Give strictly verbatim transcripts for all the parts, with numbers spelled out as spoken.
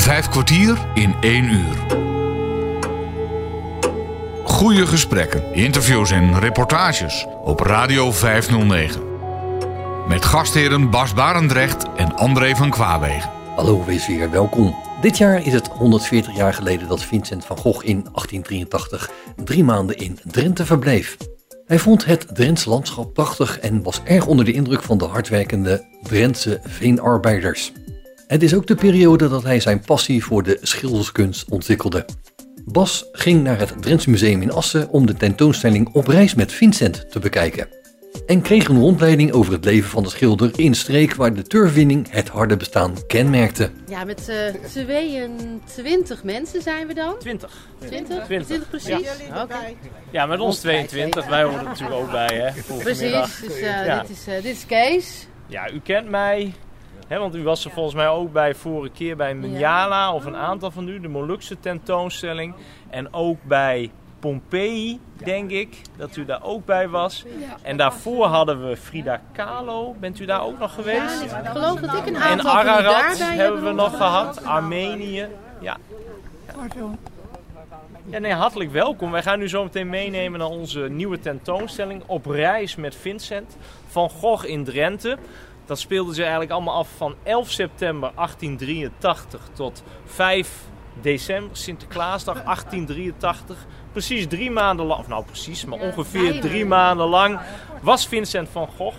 Vijf kwartier in één uur. Goede gesprekken, interviews en reportages op Radio vijf nul negen. Met gastheren Bas Barendrecht en André van Kwabegen. Hallo, wees weer welkom. Dit jaar is het honderdveertig jaar geleden dat Vincent van Gogh in achttien drieëntachtig drie maanden in Drenthe verbleef. Hij vond het Drents landschap prachtig en was erg onder de indruk van de hardwerkende Drentse veenarbeiders. Het is ook de periode dat hij zijn passie voor de schilderskunst ontwikkelde. Bas ging naar het Drents Museum in Assen om de tentoonstelling Op reis met Vincent te bekijken. En kreeg een rondleiding over het leven van de schilder in een streek waar de turfwinning het harde bestaan kenmerkte. Ja, met uh, tweeëntwintig mensen zijn we dan. twintig. twintig? twintig precies. Ja, okay. Ja, met ons tweeëntwintig. Wij horen er natuurlijk ook bij. Hè, precies, dus, uh, ja. dit, is, uh, dit is Kees. Ja, u kent mij. He, want u was er volgens mij ook bij vorige keer bij Minjala, of een aantal van u, de Molukse tentoonstelling. En ook bij Pompeii, denk ik, dat u daar ook bij was. En daarvoor hadden we Frida Kahlo, bent u daar ook nog geweest? Ja, ik geloof dat ik een aantal en Ararat hebben we nog gehad, Armenië. Ja. Ja, nee, hartelijk welkom. Wij gaan u zo meteen meenemen naar onze nieuwe tentoonstelling Op reis met Vincent van Gogh in Drenthe. Dat speelde ze eigenlijk allemaal af van elf september achttien drieëntachtig tot vijf december, Sinterklaasdag achttien drieëntachtig. Precies drie maanden lang, of nou precies, maar ongeveer drie maanden lang was Vincent van Gogh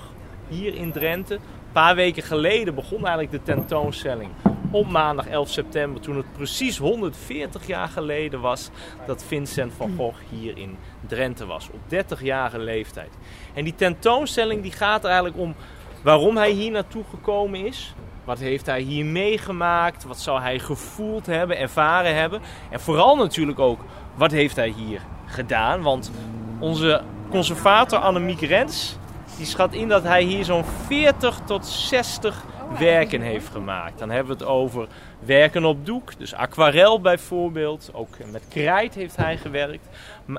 hier in Drenthe. Een paar weken geleden begon eigenlijk de tentoonstelling op maandag elf september, toen het precies honderdveertig jaar geleden was dat Vincent van Gogh hier in Drenthe was, op dertigjarige leeftijd. En die tentoonstelling die gaat er eigenlijk om waarom hij hier naartoe gekomen is, wat heeft hij hier meegemaakt, wat zou hij gevoeld hebben, ervaren hebben. En vooral natuurlijk ook, wat heeft hij hier gedaan. Want onze conservator Annemiek Rens, die schat in dat hij hier zo'n veertig tot zestig werken heeft gemaakt. Dan hebben we het over werken op doek, dus aquarel bijvoorbeeld. Ook met krijt heeft hij gewerkt.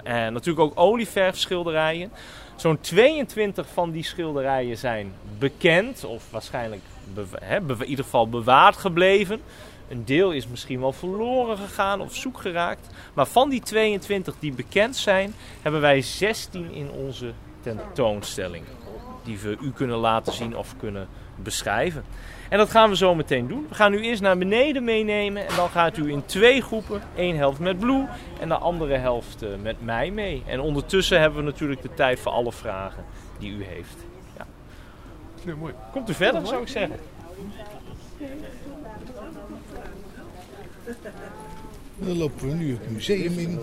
En natuurlijk ook olieverfschilderijen. Zo'n tweeëntwintig van die schilderijen zijn bekend of waarschijnlijk bewa- he, bewa- in ieder geval bewaard gebleven. Een deel is misschien wel verloren gegaan of zoekgeraakt. Maar van die tweeëntwintig die bekend zijn, hebben wij zestien in onze tentoonstelling. Die we u kunnen laten zien of kunnen beschrijven. En dat gaan we zo meteen doen. We gaan u eerst naar beneden meenemen en dan gaat u in twee groepen. Eén helft met Blue en de andere helft met mij mee. En ondertussen hebben we natuurlijk de tijd voor alle vragen die u heeft. Ja. Nee, mooi. Komt u verder, zou ik zeggen. Dan lopen we nu het museum in.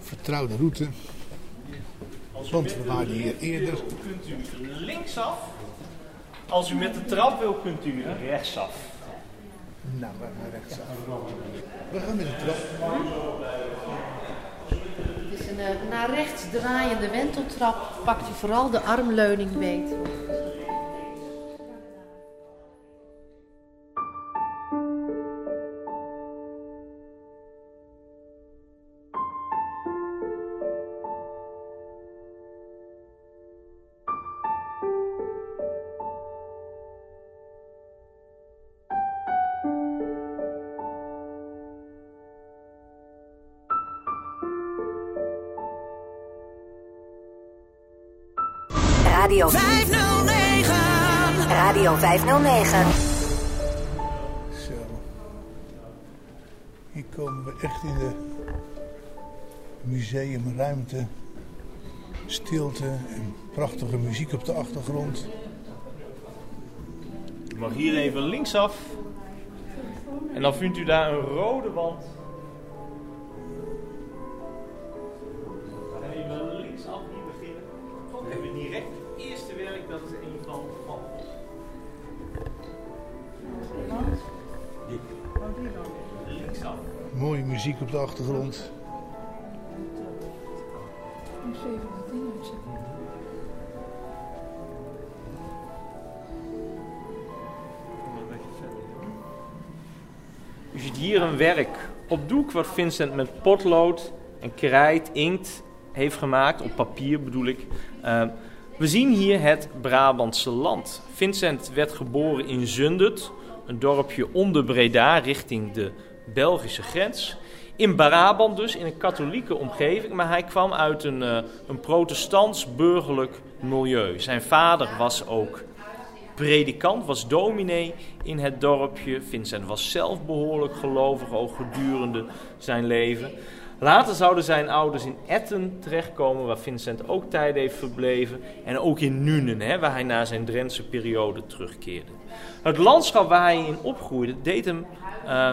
Vertrouwde route. Want we waren hier eerder. Kunt u linksaf. Als u met de trap wil, kunt u rechtsaf. Nou, we gaan rechtsaf. We gaan met de trap. Het is een uh, naar rechts draaiende wenteltrap. Pakt u vooral de armleuning beet. Radio vijf nul negen. Radio vijf nul negen. Zo. Hier komen we echt in de museumruimte. Stilte en prachtige muziek op de achtergrond. U mag hier even linksaf. En dan vindt u daar een rode wand. Even linksaf hier beginnen. Dan hebben we direct. Het eerste werk, dat is een van de vallen. Linksaf. Mooie muziek op de achtergrond. U ziet hier een werk op doek wat Vincent met potlood en krijt, inkt heeft gemaakt. Op papier bedoel ik. Uh, We zien hier het Brabantse land. Vincent werd geboren in Zundert een dorpje onder Breda richting de Belgische grens. In Brabant dus, in een katholieke omgeving, maar hij kwam uit een, uh, een protestants burgerlijk milieu. Zijn vader was ook predikant, was dominee in het dorpje. Vincent was zelf behoorlijk gelovig, ook gedurende zijn leven. Later zouden zijn ouders in Etten terechtkomen, waar Vincent ook tijd heeft verbleven. En ook in Nuenen, hè, waar hij na zijn Drentse periode terugkeerde. Het landschap waar hij in opgroeide, deed hem, uh,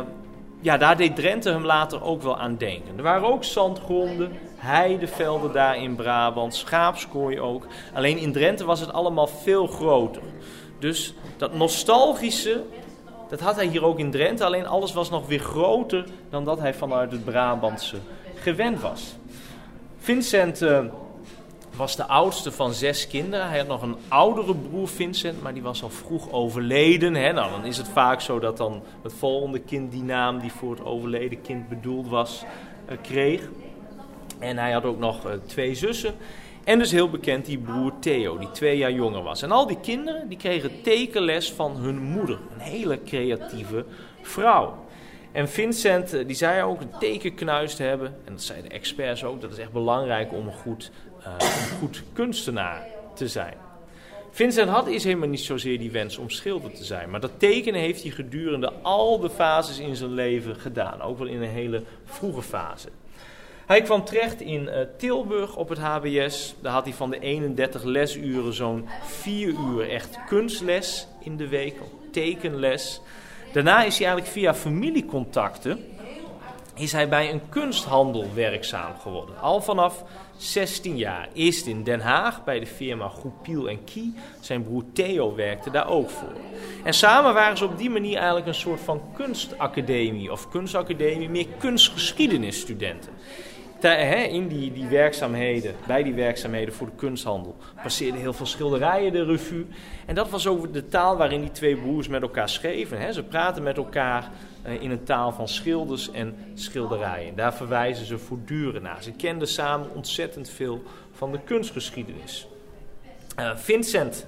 ja, daar deed Drenthe hem later ook wel aan denken. Er waren ook zandgronden, heidevelden daar in Brabant, schaapskooi ook. Alleen in Drenthe was het allemaal veel groter. Dus dat nostalgische, dat had hij hier ook in Drenthe. Alleen alles was nog weer groter dan dat hij vanuit het Brabantse gewend was. Vincent uh, was de oudste van zes kinderen. Hij had nog een oudere broer, Vincent, maar die was al vroeg overleden. Hè? Nou, dan is het vaak zo dat dan het volgende kind die naam die voor het overleden kind bedoeld was, uh, kreeg. En hij had ook nog uh, twee zussen. En dus heel bekend die broer Theo, die twee jaar jonger was. En al die kinderen die kregen tekenles van hun moeder. Een hele creatieve vrouw. En Vincent, die zei ook een tekenknuis te hebben. En dat zeiden experts ook. Dat is echt belangrijk om een goed, uh, een goed kunstenaar te zijn. Vincent had is helemaal niet zozeer die wens om schilder te zijn. Maar dat tekenen heeft hij gedurende al de fases in zijn leven gedaan. Ook wel in een hele vroege fase. Hij kwam terecht in uh, Tilburg op het H B S. Daar had hij van de eenendertig lesuren zo'n vier uur echt kunstles in de week, tekenles. Daarna is hij eigenlijk via familiecontacten is hij bij een kunsthandel werkzaam geworden. Al vanaf zestien jaar. Eerst in Den Haag bij de firma Goepiel en Kie. Zijn broer Theo werkte daar ook voor. En samen waren ze op die manier eigenlijk een soort van kunstacademie of kunstacademie, meer kunstgeschiedenisstudenten. In die, die werkzaamheden, bij die werkzaamheden voor de kunsthandel passeerden heel veel schilderijen de revue. En dat was ook de taal waarin die twee broers met elkaar schreven. Hè. Ze praten met elkaar in een taal van schilders en schilderijen. Daar verwijzen ze voortdurend naar. Ze kenden samen ontzettend veel van de kunstgeschiedenis. Uh, Vincent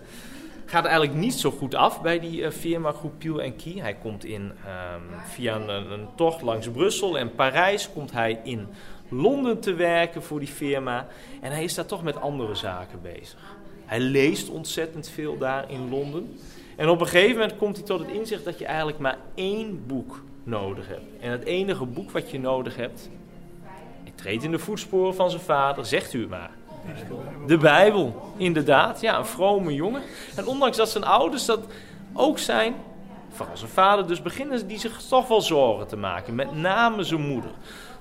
gaat eigenlijk niet zo goed af bij die uh, firma Goepiel en Kie. Hij komt in, um, via een, een tocht langs Brussel en Parijs komt hij in Londen te werken voor die firma. En hij is daar toch met andere zaken bezig. Hij leest ontzettend veel daar in Londen. En op een gegeven moment komt hij tot het inzicht dat je eigenlijk maar één boek nodig hebt. En het enige boek wat je nodig hebt, hij treedt in de voetsporen van zijn vader, zegt u het maar. De Bijbel, inderdaad. Ja, een vrome jongen. En ondanks dat zijn ouders dat ook zijn, vooral zijn vader, dus beginnen die zich toch wel zorgen te maken. Met name zijn moeder.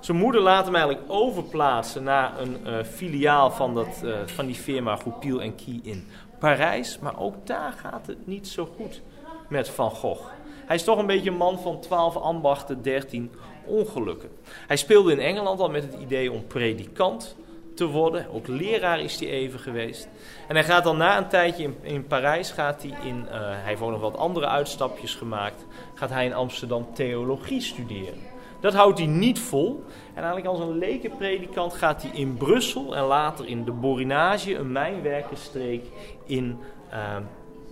Zijn moeder laat hem eigenlijk overplaatsen naar een uh, filiaal van, dat, uh, van die firma Goepiel en Kie in Parijs. Maar ook daar gaat het niet zo goed met Van Gogh. Hij is toch een beetje een man van twaalf ambachten, dertien ongelukken. Hij speelde in Engeland al met het idee om predikant te worden. Ook leraar is hij even geweest. En hij gaat dan na een tijdje in, in Parijs, gaat hij, in, uh, hij heeft ook nog wat andere uitstapjes gemaakt, gaat hij in Amsterdam theologie studeren. Dat houdt hij niet vol. En eigenlijk als een lekenpredikant gaat hij in Brussel en later in de Borinage, een mijnwerkersstreek in uh,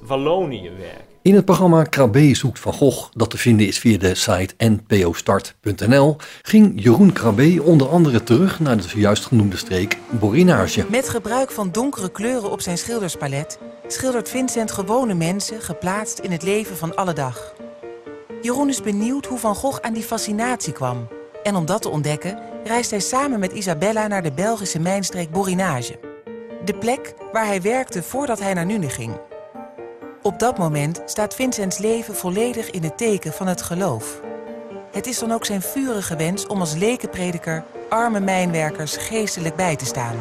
Wallonië werken. In het programma Krabé zoekt Van Gogh, dat te vinden is via de site n p o start punt n l, ging Jeroen Krabé onder andere terug naar de zojuist genoemde streek Borinage. Met gebruik van donkere kleuren op zijn schilderspalet schildert Vincent gewone mensen geplaatst in het leven van alle dag. Jeroen is benieuwd hoe Van Gogh aan die fascinatie kwam. En om dat te ontdekken reist hij samen met Isabella naar de Belgische mijnstreek Borinage. De plek waar hij werkte voordat hij naar Nuenen ging. Op dat moment staat Vincents leven volledig in het teken van het geloof. Het is dan ook zijn vurige wens om als lekenprediker arme mijnwerkers geestelijk bij te staan.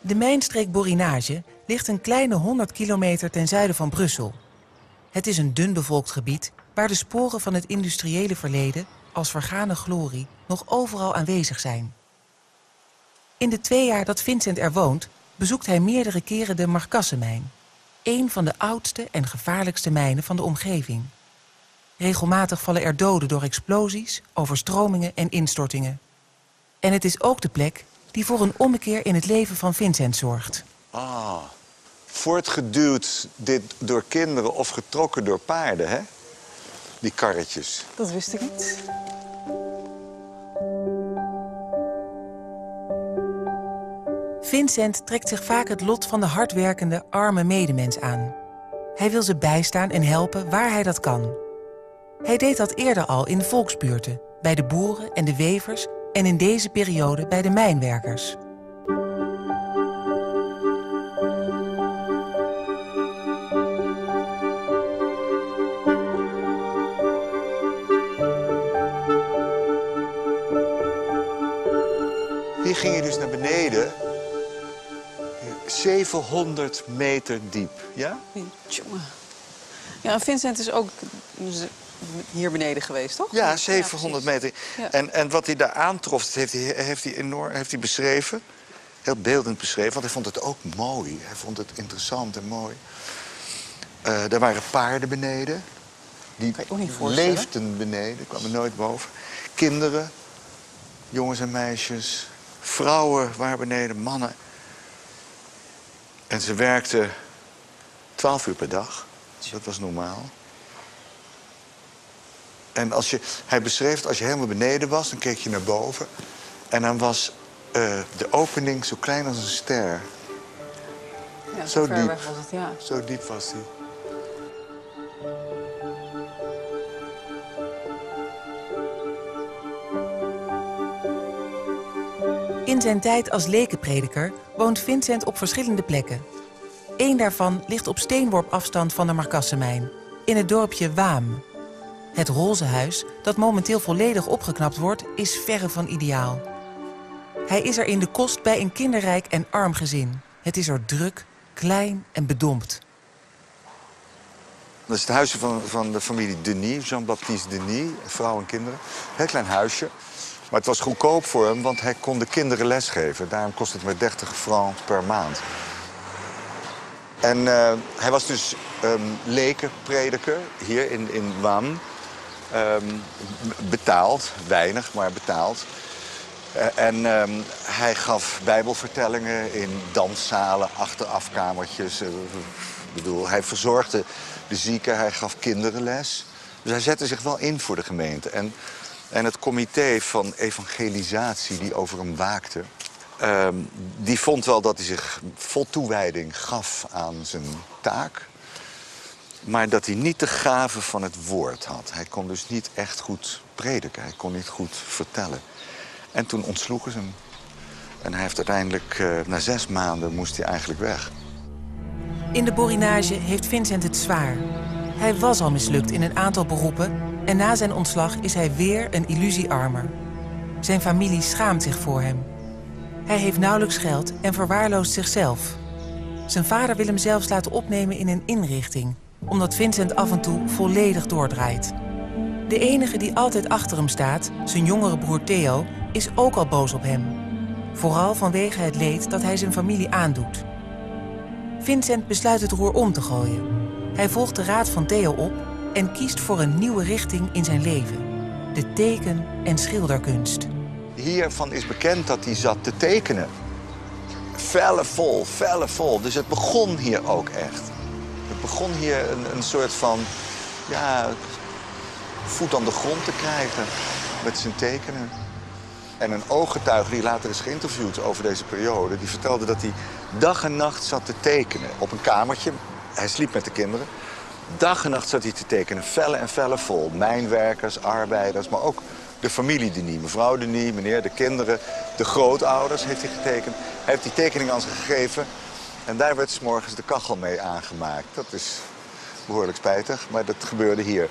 De mijnstreek Borinage ligt een kleine honderd kilometer ten zuiden van Brussel. Het is een dun bevolkt gebied waar de sporen van het industriële verleden als vergane glorie nog overal aanwezig zijn. In de twee jaar dat Vincent er woont bezoekt hij meerdere keren de Marcassemijn, een van de oudste en gevaarlijkste mijnen van de omgeving. Regelmatig vallen er doden door explosies, overstromingen en instortingen. En het is ook de plek die voor een ommekeer in het leven van Vincent zorgt. Ah, voortgeduwd dit door kinderen of getrokken door paarden, hè? Die karretjes. Dat wist ik niet. Vincent trekt zich vaak het lot van de hardwerkende, arme medemens aan. Hij wil ze bijstaan en helpen waar hij dat kan. Hij deed dat eerder al in volksbuurten, bij de boeren en de wevers... en in deze periode bij de mijnwerkers. Hier ging je dus naar beneden... zevenhonderd meter diep, ja? Tjonge. Ja, Vincent is ook... hier beneden geweest, toch? Ja, zevenhonderd meter. Ja. En, en wat hij daar aantrof, dat heeft hij, heeft hij enorm heeft hij beschreven. Heel beeldend beschreven, want hij vond het ook mooi. Hij vond het interessant en mooi. Uh, er waren paarden beneden. Die leefden beneden, kwamen nooit boven. Kinderen, jongens en meisjes. Vrouwen waren beneden, mannen. En ze werkten twaalf uur per dag. Dat was normaal. En als je, hij beschreef, als je helemaal beneden was, dan keek je naar boven. En dan was uh, de opening zo klein als een ster. Ja, zo, zo diep was het, ja. Zo diep was hij. In zijn tijd als lekenprediker woont Vincent op verschillende plekken. Eén daarvan ligt op steenworp afstand van de Marcassemijn, in het dorpje Waam. Het roze huis, dat momenteel volledig opgeknapt wordt, is verre van ideaal. Hij is er in de kost bij een kinderrijk en arm gezin. Het is er druk, klein en bedompt. Dat is het huisje van, van de familie Denis, Jean-Baptiste Denis, vrouw en kinderen. Heel klein huisje, maar het was goedkoop voor hem, want hij kon de kinderen lesgeven. Daarom kost het maar dertig francs per maand. En uh, hij was dus um, lekenprediker hier in, in Wam. Um, betaald, weinig, maar betaald. Uh, en um, hij gaf bijbelvertellingen in danszalen, achterafkamertjes. Uh, ik bedoel, hij verzorgde de zieken, hij gaf kinderen les. Dus hij zette zich wel in voor de gemeente. En, en het comité van evangelisatie die over hem waakte... Um, die vond wel dat hij zich vol toewijding gaf aan zijn taak... maar dat hij niet de gave van het woord had. Hij kon dus niet echt goed prediken, hij kon niet goed vertellen. En toen ontsloegen ze hem. En hij heeft uiteindelijk, uh, na zes maanden, moest hij eigenlijk weg. In de Borinage heeft Vincent het zwaar. Hij was al mislukt in een aantal beroepen... en na zijn ontslag is hij weer een illusiearmer. Zijn familie schaamt zich voor hem... Hij heeft nauwelijks geld en verwaarloost zichzelf. Zijn vader wil hem zelfs laten opnemen in een inrichting... omdat Vincent af en toe volledig doordraait. De enige die altijd achter hem staat, zijn jongere broer Theo... is ook al boos op hem. Vooral vanwege het leed dat hij zijn familie aandoet. Vincent besluit het roer om te gooien. Hij volgt de raad van Theo op... en kiest voor een nieuwe richting in zijn leven. De teken- en schilderkunst. Hiervan is bekend dat hij zat te tekenen. Vellen vol, vellen vol. Dus het begon hier ook echt. Het begon hier een, een soort van... ja, voet aan de grond te krijgen met zijn tekenen. En een ooggetuige die later is geïnterviewd over deze periode... die vertelde dat hij dag en nacht zat te tekenen. Op een kamertje. Hij sliep met de kinderen. Dag en nacht zat hij te tekenen. Vellen en vellen vol. Mijnwerkers, arbeiders, maar ook... de familie Denis, mevrouw Denis, meneer, de kinderen, de grootouders heeft hij getekend. Hij heeft die tekening aan ze gegeven en daar werd 's morgens de kachel mee aangemaakt. Dat is behoorlijk spijtig, maar dat gebeurde hier.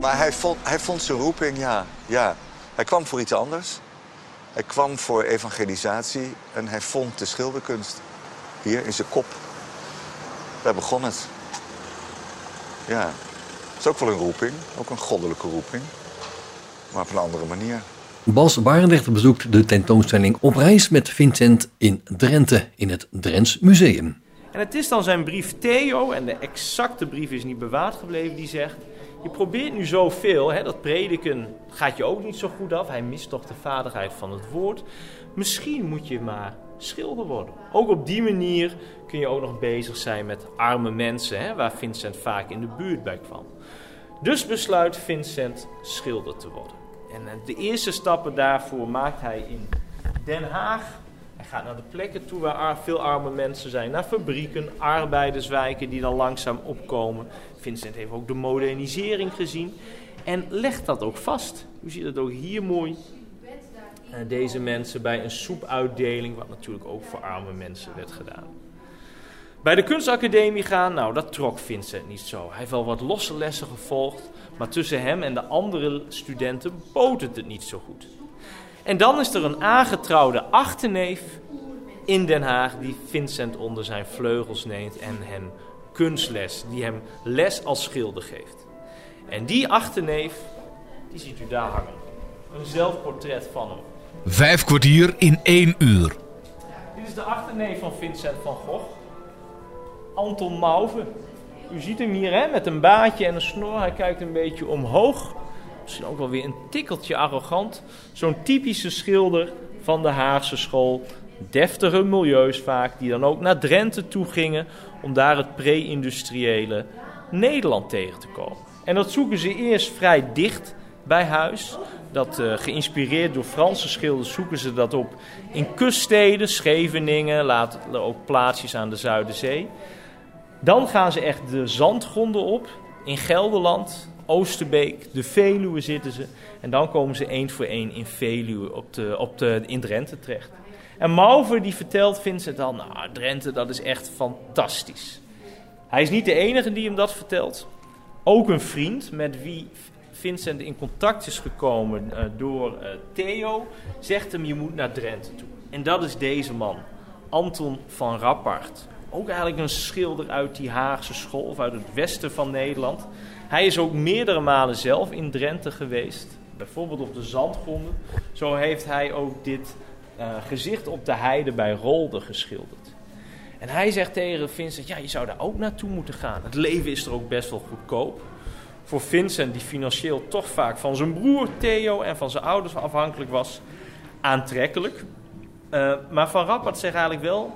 Maar hij vond, hij vond zijn roeping, ja, ja. Hij kwam voor iets anders. Hij kwam voor evangelisatie en hij vond de schilderkunst. Hier, in zijn kop. Daar begon het. Ja. Dat is ook wel een roeping. Ook een goddelijke roeping. Maar op een andere manier. Bas Barendrecht bezoekt de tentoonstelling Op Reis met Vincent in Drenthe in het Drents Museum. En het is dan zijn brief Theo, en de exacte brief is niet bewaard gebleven, die zegt: je probeert nu zoveel, hè, dat prediken gaat je ook niet zo goed af. Hij mist toch de vaardigheid van het woord. Misschien moet je maar schilder worden. Ook op die manier kun je ook nog bezig zijn met arme mensen, hè, waar Vincent vaak in de buurt bij kwam. Dus besluit Vincent schilder te worden. En de eerste stappen daarvoor maakt hij in Den Haag. Hij gaat naar de plekken toe waar veel arme mensen zijn. Naar fabrieken, arbeiderswijken die dan langzaam opkomen. Vincent heeft ook de modernisering gezien. En legt dat ook vast. U ziet het ook hier mooi. Deze mensen bij een soepuitdeling, wat natuurlijk ook voor arme mensen werd gedaan. Bij de kunstacademie gaan, nou dat trok Vincent niet zo. Hij heeft wel wat losse lessen gevolgd, maar tussen hem en de andere studenten botert het niet zo goed. En dan is er een aangetrouwde achterneef in Den Haag die Vincent onder zijn vleugels neemt en hem kunstles, die hem les als schilder geeft. En die achterneef, die ziet u daar hangen. Een zelfportret van hem. Vijf kwartier in één uur. Dit is de achterneef van Vincent van Gogh. Anton Mauve. U ziet hem hier, hè, met een baadje en een snor. Hij kijkt een beetje omhoog. Misschien ook wel weer een tikkeltje arrogant. Zo'n typische schilder van de Haagse school. Deftige milieus vaak, die dan ook naar Drenthe toe gingen om daar het pre-industriële Nederland tegen te komen. En dat zoeken ze eerst vrij dicht bij huis. Dat uh, geïnspireerd door Franse schilders zoeken ze dat op in kuststeden, Scheveningen, later ook plaatsjes aan de Zuiderzee. Dan gaan ze echt de zandgronden op. In Gelderland, Oosterbeek, de Veluwe zitten ze. En dan komen ze één voor één in Veluwe op de, op de, in Drenthe terecht. En Mauve die vertelt Vincent dan, nou Drenthe dat is echt fantastisch. Hij is niet de enige die hem dat vertelt. Ook een vriend met wie Vincent in contact is gekomen uh, door uh, Theo, zegt hem je moet naar Drenthe toe. En dat is deze man, Anton van Rappard. Ook eigenlijk een schilder uit die Haagse school, of uit het westen van Nederland. Hij is ook meerdere malen zelf in Drenthe geweest, bijvoorbeeld op de zandgronden. Zo heeft hij ook dit uh, gezicht op de heide bij Rolde geschilderd. En hij zegt tegen Vincent, ja je zou daar ook naartoe moeten gaan. Het leven is er ook best wel goedkoop. Voor Vincent, die financieel toch vaak van zijn broer Theo en van zijn ouders afhankelijk was, aantrekkelijk. Uh, maar Van Rappard zegt eigenlijk wel,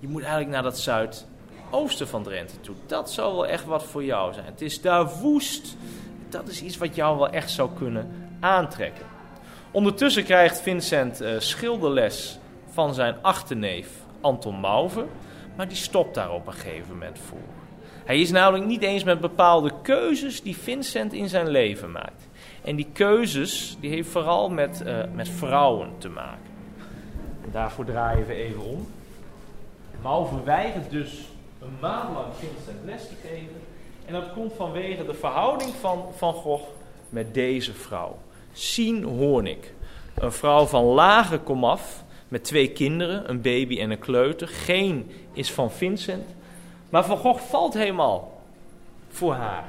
je moet eigenlijk naar dat zuidoosten van Drenthe toe. Dat zou wel echt wat voor jou zijn. Het is daar woest. Dat is iets wat jou wel echt zou kunnen aantrekken. Ondertussen krijgt Vincent uh, schilderles van zijn achterneef Anton Mauve. Maar die stopt daar op een gegeven moment voor. Hij is namelijk niet eens met bepaalde keuzes die Vincent in zijn leven maakt. En die keuzes die heeft vooral met, uh, met vrouwen te maken. En daarvoor draaien we even om. Mauve weigert dus een maand lang Vincent les te geven. En dat komt vanwege de verhouding van Van Gogh met deze vrouw. Sien Hoornik. Een vrouw van lage komaf met twee kinderen, een baby en een kleuter. Geen is van Vincent. Maar Van Gogh valt helemaal voor haar.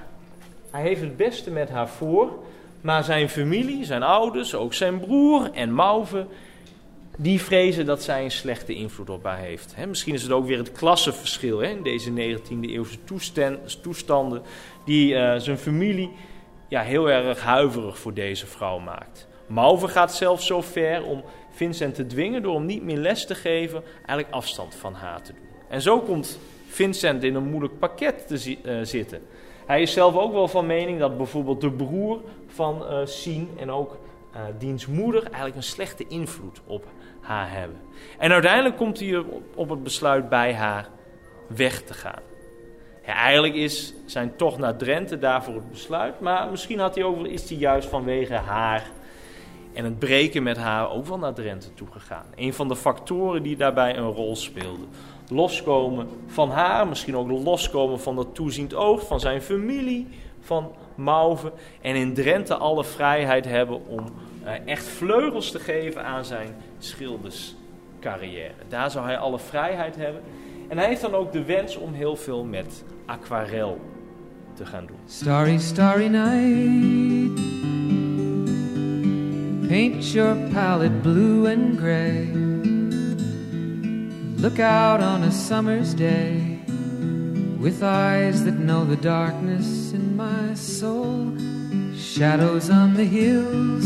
Hij heeft het beste met haar voor. Maar zijn familie, zijn ouders, ook zijn broer en Mauve, die vrezen dat zij een slechte invloed op haar heeft. He, misschien is het ook weer het klassenverschil. He, in deze negentiende eeuwse toestanden. Die uh, zijn familie ja, heel erg huiverig voor deze vrouw maakt. Mauve gaat zelfs zo ver om Vincent te dwingen door hem niet meer les te geven. Eigenlijk afstand van haar te doen. En zo komt Vincent in een moeilijk pakket te zi- uh, zitten. Hij is zelf ook wel van mening dat bijvoorbeeld de broer van uh, Sien en ook uh, diens moeder eigenlijk een slechte invloed op haar hebben. En uiteindelijk komt hij op, op het besluit bij haar weg te gaan. Ja, eigenlijk is zijn tocht naar Drenthe daarvoor het besluit, maar misschien had hij ook wel, is hij juist vanwege haar en het breken met haar ook wel naar Drenthe toe gegaan. Een van de factoren die daarbij een rol speelde. Loskomen van haar, misschien ook loskomen van dat toeziend oog, van zijn familie, van Mauve. En in Drenthe alle vrijheid hebben om eh, echt vleugels te geven aan zijn schilderscarrière. Daar zou hij alle vrijheid hebben. En hij heeft dan ook de wens om heel veel met aquarel te gaan doen. Starry, starry night. Paint your palette blue and gray. Look out on a summer's day with eyes that know the darkness in my soul. Shadows on the hills.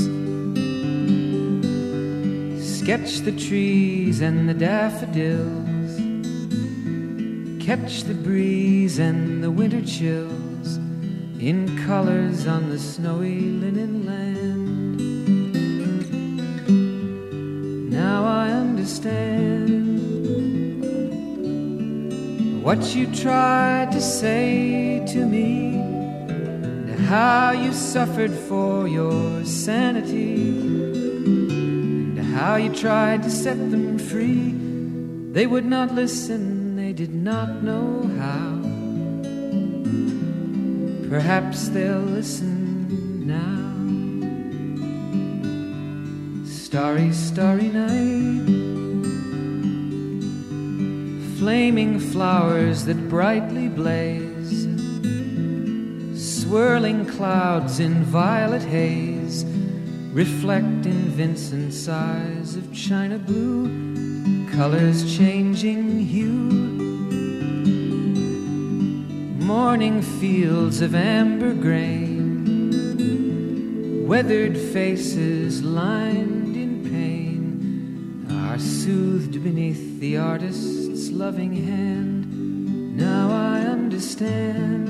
Sketch the trees and the daffodils. Catch the breeze and the winter chills in colors on the snowy linen land. Now I understand what you tried to say to me, and how you suffered for your sanity, and how you tried to set them free. They would not listen, did not know how. Perhaps they'll listen now. Starry, starry night, flaming flowers that brightly blaze, swirling clouds in violet haze, reflect in Vincent's eyes of china blue, colors changing hue. Morning fields of amber grain, weathered faces lined in pain, are soothed beneath the artist's loving hand. Now I understand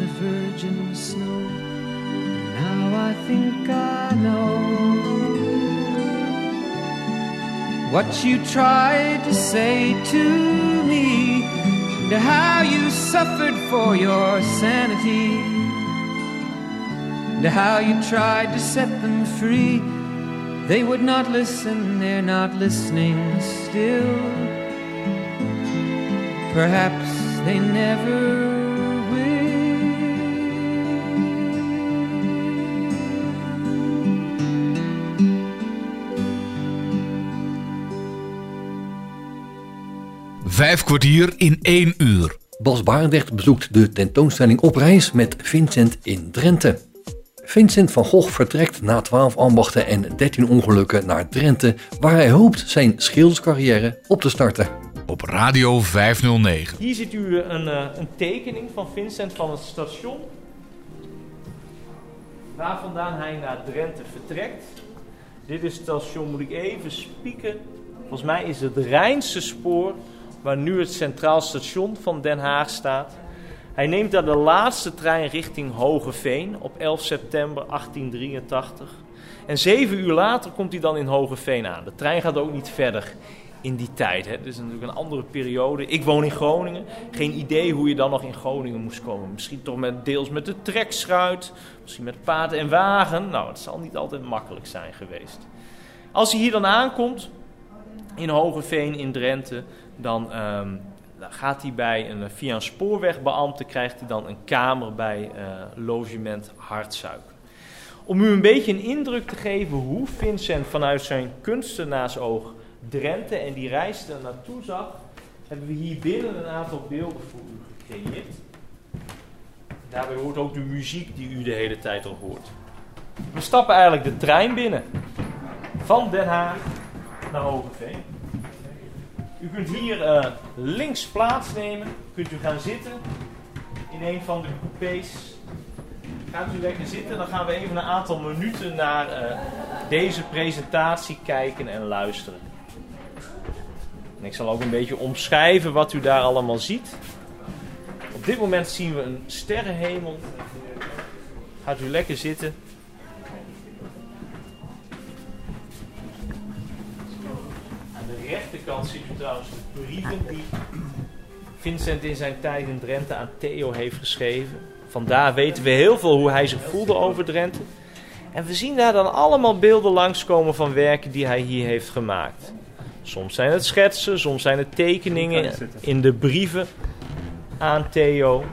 the virgin snow. Now I think I know what you tried to say to me, and how you suffered for your sanity, and how you tried to set them free. They would not listen, they're not listening still. Perhaps they never. Vijf kwartier in één uur. Bas Barendrecht bezoekt de tentoonstelling Op Reis met Vincent in Drenthe. Vincent van Gogh vertrekt na twaalf ambachten en dertien ongelukken naar Drenthe, waar hij hoopt zijn schilderscarrière op te starten. Op Radio vijfhonderdnegen. Hier ziet u een, een tekening van Vincent van het station, waar vandaan hij naar Drenthe vertrekt. Dit is het station, moet ik even spieken. Volgens mij is het Rijnse spoor, waar nu het Centraal Station van Den Haag staat. Hij neemt daar de laatste trein richting Hoogeveen op elf september achttien drieëntachtig. En zeven uur later komt hij dan in Hoogeveen aan. De trein gaat ook niet verder in die tijd. Het is natuurlijk een andere periode. Ik woon in Groningen. Geen idee hoe je dan nog in Groningen moest komen. Misschien toch met, deels met de trekschuit, misschien met paard en wagen. Nou, het zal niet altijd makkelijk zijn geweest. Als hij hier dan aankomt, in Hoogeveen in Drenthe, dan um, gaat hij bij een, via een spoorwegbeambte krijgt hij dan een kamer bij uh, logement Hartsuik. om u een beetje een indruk te geven hoe Vincent vanuit zijn kunstenaarsoog Drenthe en die reis er naartoe zag, hebben we hier binnen een aantal beelden voor u gecreëerd. Daarbij hoort ook de muziek die u de hele tijd al hoort. We stappen eigenlijk de trein binnen. Van Den Haag naar Hoogeveen. U kunt hier uh, links plaatsnemen. Kunt u gaan zitten in een van de coupés. Gaat u lekker zitten. Dan gaan we even een aantal minuten naar uh, deze presentatie kijken en luisteren. En ik zal ook een beetje omschrijven wat u daar allemaal ziet. Op dit moment zien we een sterrenhemel. Gaat u lekker zitten. Aan de rechterkant ziet u trouwens de brieven die Vincent in zijn tijd in Drenthe aan Theo heeft geschreven. Vandaar weten we heel veel hoe hij zich voelde over Drenthe. En we zien daar dan allemaal beelden langskomen van werken die hij hier heeft gemaakt. Soms zijn het schetsen, soms zijn het tekeningen in de brieven aan Theo.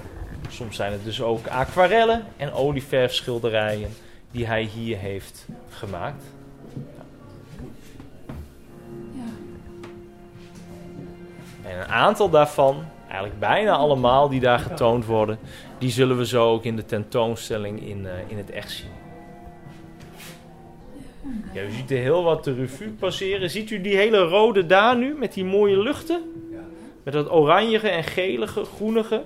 Soms zijn het dus ook aquarellen en olieverfschilderijen die hij hier heeft gemaakt. Ja. En een aantal daarvan, eigenlijk bijna allemaal die daar getoond worden, die zullen we zo ook in de tentoonstelling in, uh, in het echt zien. Ja, u ziet er heel wat de revue passeren. Ziet u die hele rode daar nu met die mooie luchten? Met dat oranjige en gelige, groenige.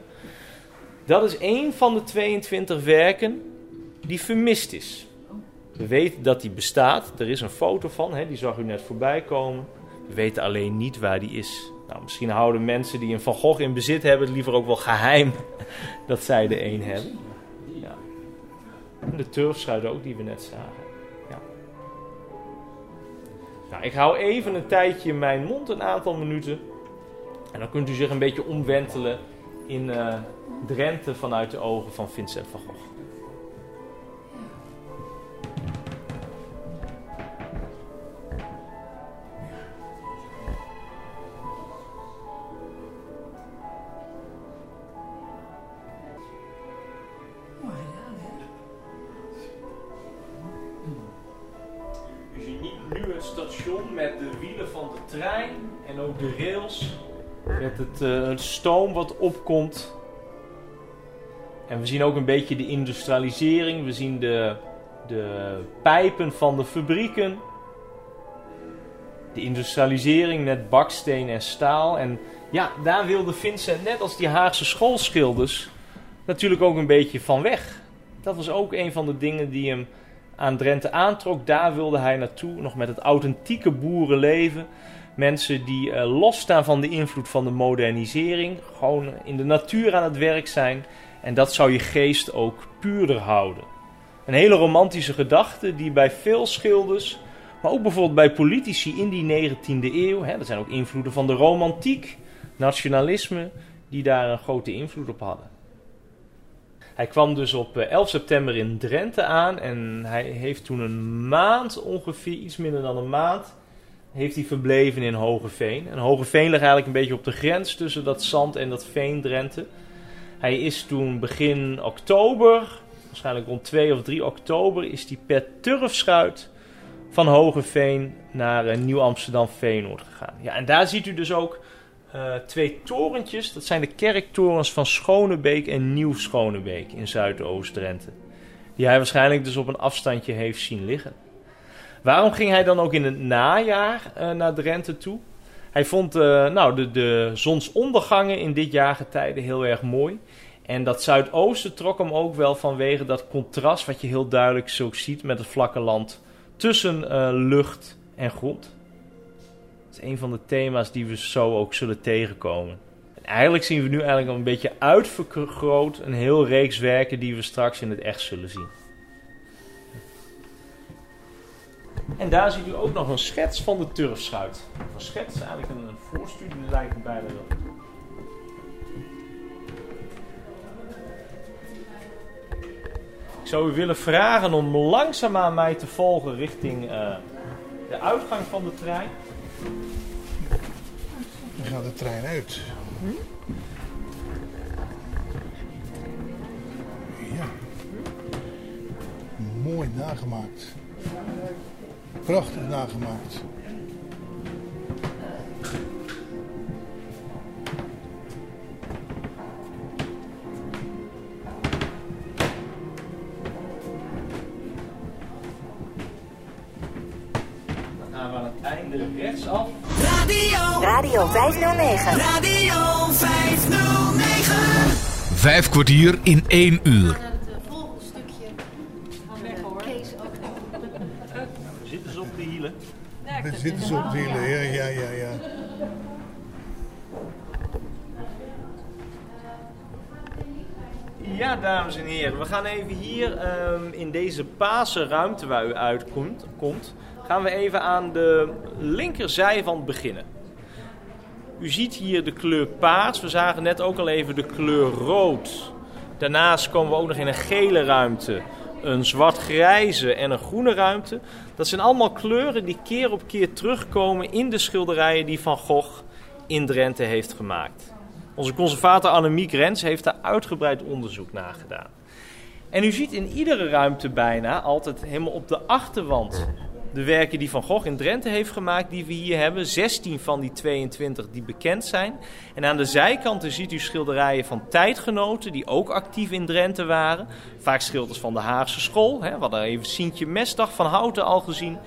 Dat is één van de tweeëntwintig werken die vermist is. We weten dat die bestaat. Er is een foto van, hè, die zag u net voorbij komen. We weten alleen niet waar die is. Nou, misschien houden mensen die een Van Gogh in bezit hebben het liever ook wel geheim dat zij er één hebben. Ja. En de turfschuit ook die we net zagen. Nou, ik hou even een tijdje mijn mond, een aantal minuten. En dan kunt u zich een beetje omwentelen in uh, Drenthe vanuit de ogen van Vincent van Gogh. En ook de rails met het uh, stoom wat opkomt. En we zien ook een beetje de industrialisering. We zien de, de pijpen van de fabrieken. De industrialisering met baksteen en staal. En ja, daar wilde Vincent, net als die Haagse schoolschilders, natuurlijk ook een beetje van weg. Dat was ook een van de dingen die hem aan Drenthe aantrok. Daar wilde hij naartoe, nog met het authentieke boerenleven. Mensen die uh, losstaan van de invloed van de modernisering, gewoon in de natuur aan het werk zijn. En dat zou je geest ook puurder houden. Een hele romantische gedachte die bij veel schilders, maar ook bijvoorbeeld bij politici in die negentiende eeuw, hè, er zijn ook invloeden van de romantiek, nationalisme, die daar een grote invloed op hadden. Hij kwam dus op elf september in Drenthe aan en hij heeft toen een maand, ongeveer iets minder dan een maand, heeft hij verbleven in Hoogeveen. En Hoogeveen ligt eigenlijk een beetje op de grens tussen dat zand en dat veendrenthe. Hij is toen begin oktober, waarschijnlijk rond twee of drie oktober... is hij per turfschuit van Hoogeveen naar uh, Nieuw-Amsterdam-Veenoord gegaan. Ja, en daar ziet u dus ook uh, twee torentjes. Dat zijn de kerktorens van Schonebeek en Nieuw-Schonebeek in Zuidoost-Drenthe. Die hij waarschijnlijk dus op een afstandje heeft zien liggen. Waarom ging hij dan ook in het najaar uh, naar Drenthe toe? Hij vond uh, nou, de, de zonsondergangen in dit jaargetijde heel erg mooi. En dat zuidoosten trok hem ook wel vanwege dat contrast wat je heel duidelijk zo ziet met het vlakke land tussen uh, lucht en grond. Dat is een van de thema's die we zo ook zullen tegenkomen. En eigenlijk zien we nu eigenlijk een beetje uitvergroot een heel reeks werken die we straks in het echt zullen zien. En daar ziet u ook nog een schets van de turfschuit. Een schets, eigenlijk een voorstudie, lijkt het bijna wel. Ik zou u willen vragen om langzaamaan mij te volgen richting uh, de uitgang van de trein. Dan gaat de trein uit. Hm? Ja. mooi nagemaakt. Prachtig nagemaakt. Rechtsaf. Radio. Radio vijf nul negen. Radio vijf nul negen. Vijf kwartier in één uur. Het volgende stukje gaan weg hoor. We zitten ze op de hielen. We zitten ze op de hielen, ja, ja, ja, ja. Ja, dames en heren. We gaan even hier um, in deze paarse ruimte waar u uitkomt. Komt, gaan we even aan de linkerzijwand beginnen. U ziet hier de kleur paars. We zagen net ook al even de kleur rood. Daarnaast komen we ook nog in een gele ruimte, een zwart-grijze en een groene ruimte. Dat zijn allemaal kleuren die keer op keer terugkomen in de schilderijen die Van Gogh in Drenthe heeft gemaakt. Onze conservator Annemiek Rens heeft daar uitgebreid onderzoek naar gedaan. En u ziet in iedere ruimte bijna altijd helemaal op de achterwand de werken die Van Gogh in Drenthe heeft gemaakt, die we hier hebben. zestien van die tweeëntwintig die bekend zijn. En aan de zijkanten ziet u schilderijen van tijdgenoten die ook actief in Drenthe waren. Vaak schilders van de Haagse school. Hè. We hadden even Sientje Mesdag van Houten al gezien.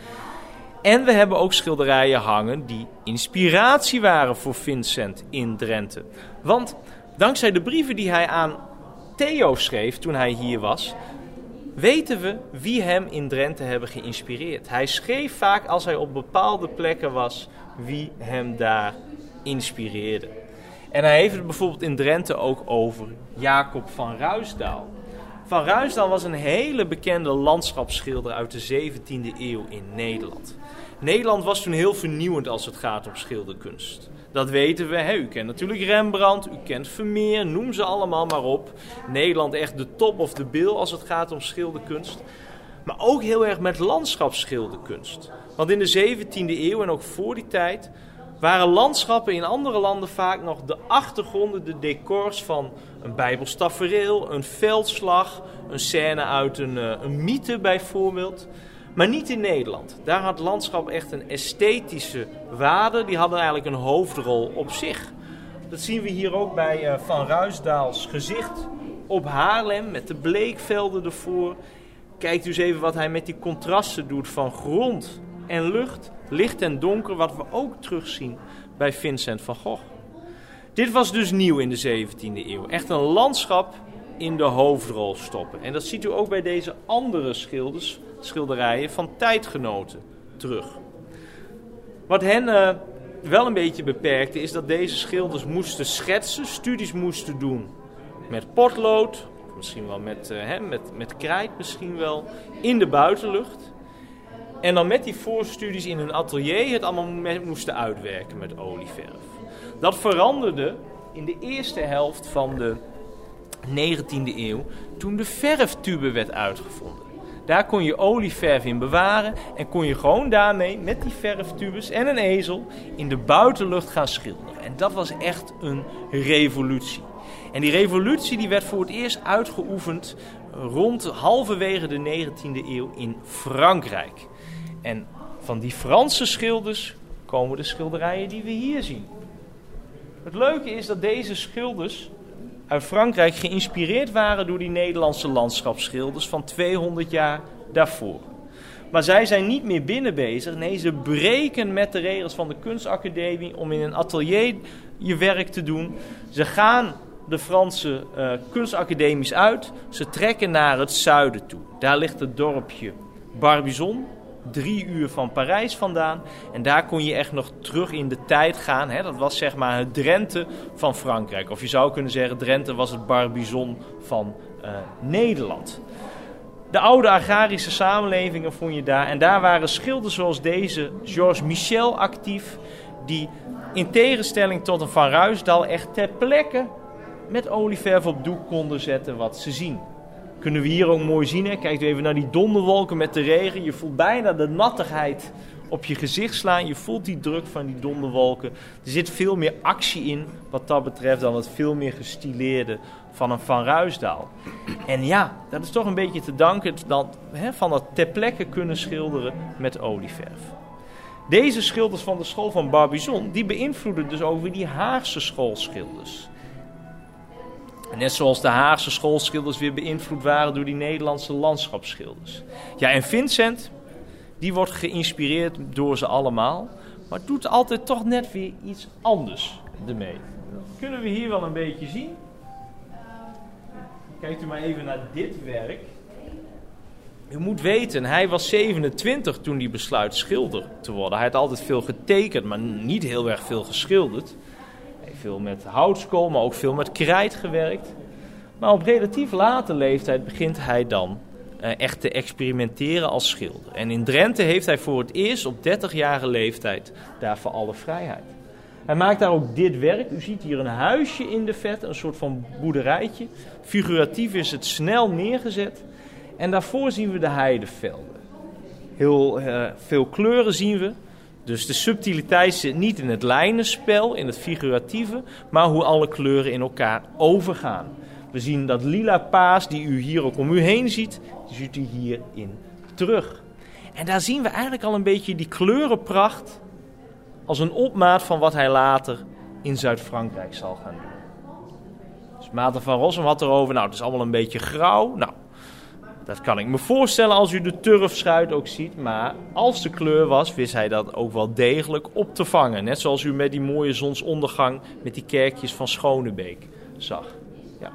En we hebben ook schilderijen hangen die inspiratie waren voor Vincent in Drenthe. Want dankzij de brieven die hij aan Theo schreef toen hij hier was, weten we wie hem in Drenthe hebben geïnspireerd. Hij schreef vaak als hij op bepaalde plekken was wie hem daar inspireerde. En hij heeft het bijvoorbeeld in Drenthe ook over Jacob van Ruisdael. Van Ruisdael was een hele bekende landschapsschilder uit de zeventiende eeuw in Nederland. Nederland was toen heel vernieuwend als het gaat om schilderkunst. Dat weten we. Hè? U kent natuurlijk Rembrandt, u kent Vermeer, noem ze allemaal maar op. Nederland echt de top of the bill als het gaat om schilderkunst. Maar ook heel erg met landschapsschilderkunst. Want in de zeventiende eeuw en ook voor die tijd waren landschappen in andere landen vaak nog de achtergronden, de decors van een Bijbels tafereel, een veldslag, een scène uit een, een mythe bijvoorbeeld. Maar niet in Nederland. Daar had landschap echt een esthetische waarde. Die hadden eigenlijk een hoofdrol op zich. Dat zien we hier ook bij Van Ruisdaels gezicht op Haarlem met de bleekvelden ervoor. Kijkt u eens even wat hij met die contrasten doet van grond en lucht, licht en donker, wat we ook terugzien bij Vincent van Gogh. Dit was dus nieuw in de zeventiende eeuw. Echt een landschap in de hoofdrol stoppen. En dat ziet u ook bij deze andere schilders, schilderijen van tijdgenoten terug. Wat hen uh, wel een beetje beperkte is dat deze schilders moesten schetsen, studies moesten doen met potlood, misschien wel met, uh, hè, met, met krijt, misschien wel in de buitenlucht. En dan met die voorstudies in hun atelier het allemaal moesten uitwerken met olieverf. Dat veranderde in de eerste helft van de negentiende eeuw toen de verftube werd uitgevonden. Daar kon je olieverf in bewaren en kon je gewoon daarmee met die verftubes en een ezel in de buitenlucht gaan schilderen. En dat was echt een revolutie. En die revolutie die werd voor het eerst uitgeoefend rond halverwege de negentiende eeuw in Frankrijk. En van die Franse schilders komen de schilderijen die we hier zien. Het leuke is dat deze schilders uit Frankrijk geïnspireerd waren door die Nederlandse landschapsschilders van tweehonderd jaar daarvoor. Maar zij zijn niet meer binnen bezig. Nee, ze breken met de regels van de kunstacademie om in een atelier je werk te doen. Ze gaan de Franse uh, kunstacademies uit. Ze trekken naar het zuiden toe. Daar ligt het dorpje Barbizon, drie uur van Parijs vandaan. En daar kon je echt nog terug in de tijd gaan. Hè? Dat was zeg maar het Drenthe van Frankrijk. Of je zou kunnen zeggen, Drenthe was het Barbizon van uh, Nederland. De oude agrarische samenlevingen vond je daar. En daar waren schilders zoals deze, Georges Michel, actief. Die in tegenstelling tot een Van Ruisdael echt ter plekke met olieverf op doek konden zetten wat ze zien. Kunnen we hier ook mooi zien. Hè? Kijkt u even naar die donderwolken met de regen. Je voelt bijna de nattigheid op je gezicht slaan. Je voelt die druk van die donderwolken. Er zit veel meer actie in wat dat betreft dan het veel meer gestileerde van een Van Ruisdael. En ja, dat is toch een beetje te danken dan, hè, van dat ter plekke kunnen schilderen met olieverf. Deze schilders van de school van Barbizon, die beïnvloeden dus over die Haagse schoolschilders. Net zoals de Haagse schoolschilders weer beïnvloed waren door die Nederlandse landschapsschilders. Ja, en Vincent, die wordt geïnspireerd door ze allemaal, maar doet altijd toch net weer iets anders ermee. Kunnen we hier wel een beetje zien? Kijkt u maar even naar dit werk. U moet weten, hij was zevenentwintig toen hij besluit schilder te worden. Hij had altijd veel getekend, maar niet heel erg veel geschilderd. Veel met houtskool, maar ook veel met krijt gewerkt. Maar op relatief late leeftijd begint hij dan eh, echt te experimenteren als schilder. En in Drenthe heeft hij voor het eerst op dertigjarige leeftijd daarvoor alle vrijheid. Hij maakt daar ook dit werk. U ziet hier een huisje in de vet, een soort van boerderijtje. Figuratief is het snel neergezet. En daarvoor zien we de heidevelden. Heel eh, veel kleuren zien we. Dus de subtiliteit zit niet in het lijnenspel, in het figuratieve, maar hoe alle kleuren in elkaar overgaan. We zien dat lila paas die u hier ook om u heen ziet, die ziet u hierin terug. En daar zien we eigenlijk al een beetje die kleurenpracht als een opmaat van wat hij later in Zuid-Frankrijk zal gaan doen. Dus Maarten van Rossum had erover, nou het is allemaal een beetje grauw, nou. Dat kan ik me voorstellen als u de turfschuit ook ziet. Maar als de kleur was, wist hij dat ook wel degelijk op te vangen. Net zoals u met die mooie zonsondergang met die kerkjes van Schonebeek zag. Ja.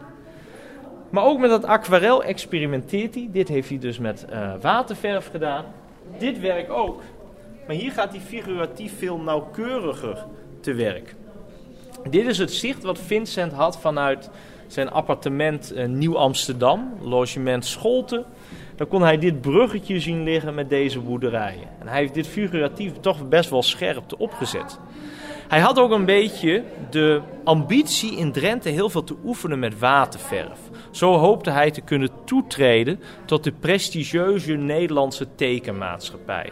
Maar ook met dat aquarel experimenteert hij. Dit heeft hij dus met uh, waterverf gedaan. Dit werk ook. Maar hier gaat hij figuratief veel nauwkeuriger te werk. Dit is het zicht wat Vincent had vanuit zijn appartement uh, Nieuw-Amsterdam, logement Scholten. Dan kon hij dit bruggetje zien liggen met deze boerderijen. En hij heeft dit figuratief toch best wel scherp opgezet. Hij had ook een beetje de ambitie in Drenthe heel veel te oefenen met waterverf. Zo hoopte hij te kunnen toetreden tot de prestigieuze Nederlandse tekenmaatschappij.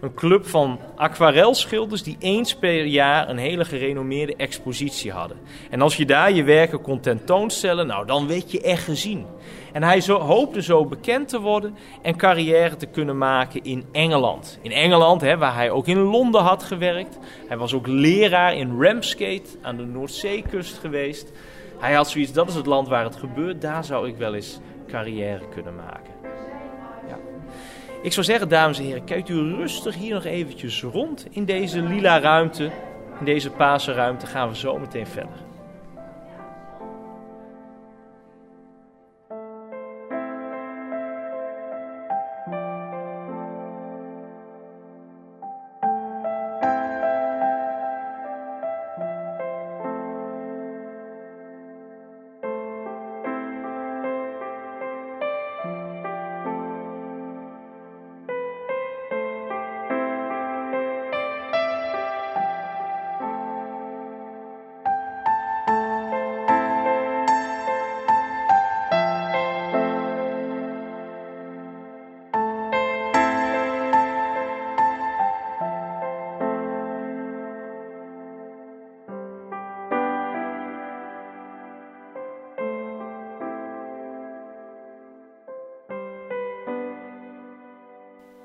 Een club van aquarelschilders die eens per jaar een hele gerenommeerde expositie hadden. En als je daar je werken kon tentoonstellen, nou dan werd je echt gezien. En hij zo, hoopte zo bekend te worden en carrière te kunnen maken in Engeland. In Engeland, hè, waar hij ook in Londen had gewerkt. Hij was ook leraar in Ramsgate aan de Noordzeekust geweest. Hij had zoiets, dat is het land waar het gebeurt, daar zou ik wel eens carrière kunnen maken. Ik zou zeggen, dames en heren, kijkt u rustig hier nog eventjes rond in deze lila ruimte. In deze paarse ruimte gaan we zo meteen verder.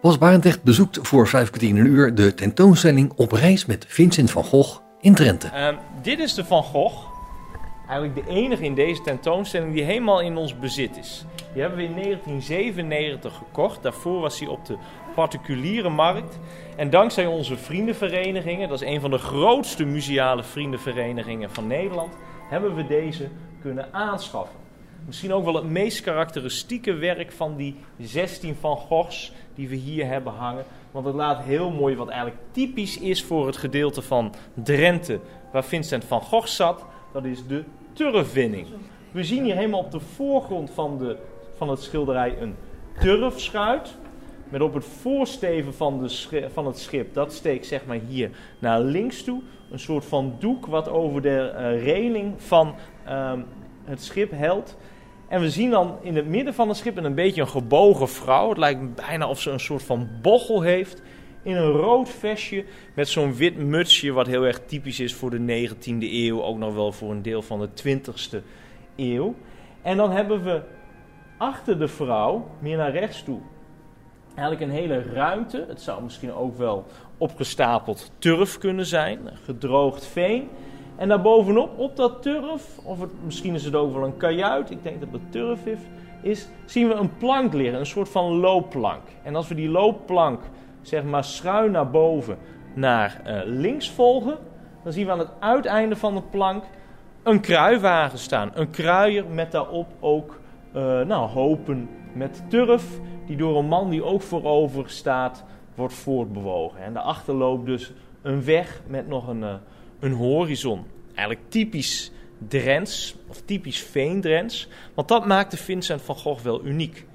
Bas Barendrecht bezoekt voor vijf kwartier een uur de tentoonstelling Op reis met Vincent van Gogh in Drenthe. Uh, dit is de Van Gogh, eigenlijk de enige in deze tentoonstelling die helemaal in ons bezit is. Die hebben we in negentien zevenennegentig gekocht, daarvoor was hij op de particuliere markt. En dankzij onze vriendenverenigingen, dat is een van de grootste museale vriendenverenigingen van Nederland, hebben we deze kunnen aanschaffen. Misschien ook wel het meest karakteristieke werk van die zestien Van Goghs die we hier hebben hangen. Want het laat heel mooi wat eigenlijk typisch is voor het gedeelte van Drenthe waar Vincent van Gogh zat. Dat is de turfwinning. We zien hier helemaal op de voorgrond van, de, van het schilderij een turfschuit. Met op het voorsteven van, de schip, van het schip, dat steekt zeg maar hier naar links toe. Een soort van doek wat over de uh, reling van uh, het schip helt. En we zien dan in het midden van het schip een beetje een gebogen vrouw. Het lijkt bijna of ze een soort van bochel heeft. in een rood vestje met zo'n wit mutsje, wat heel erg typisch is voor de negentiende eeuw, ook nog wel voor een deel van de twintigste eeuw. En dan hebben we achter de vrouw, meer naar rechts toe, eigenlijk een hele ruimte. Het zou misschien ook wel opgestapeld turf kunnen zijn, gedroogd veen. En daarbovenop, op dat turf, of het, misschien is het ook wel een kajuit, ik denk dat het turf is, is, zien we een plank liggen, een soort van loopplank. En als we die loopplank, zeg maar schuin naar boven, naar uh, links volgen, dan zien we aan het uiteinde van de plank een kruiwagen staan. Een kruier met daarop ook uh, nou, hopen met turf, die door een man die ook voorover staat, wordt voortbewogen. En daarachter loopt dus een weg met nog een, uh, een horizon. Eigenlijk typisch Drents, of typisch Veendrents, want dat maakte Vincent van Gogh wel uniek.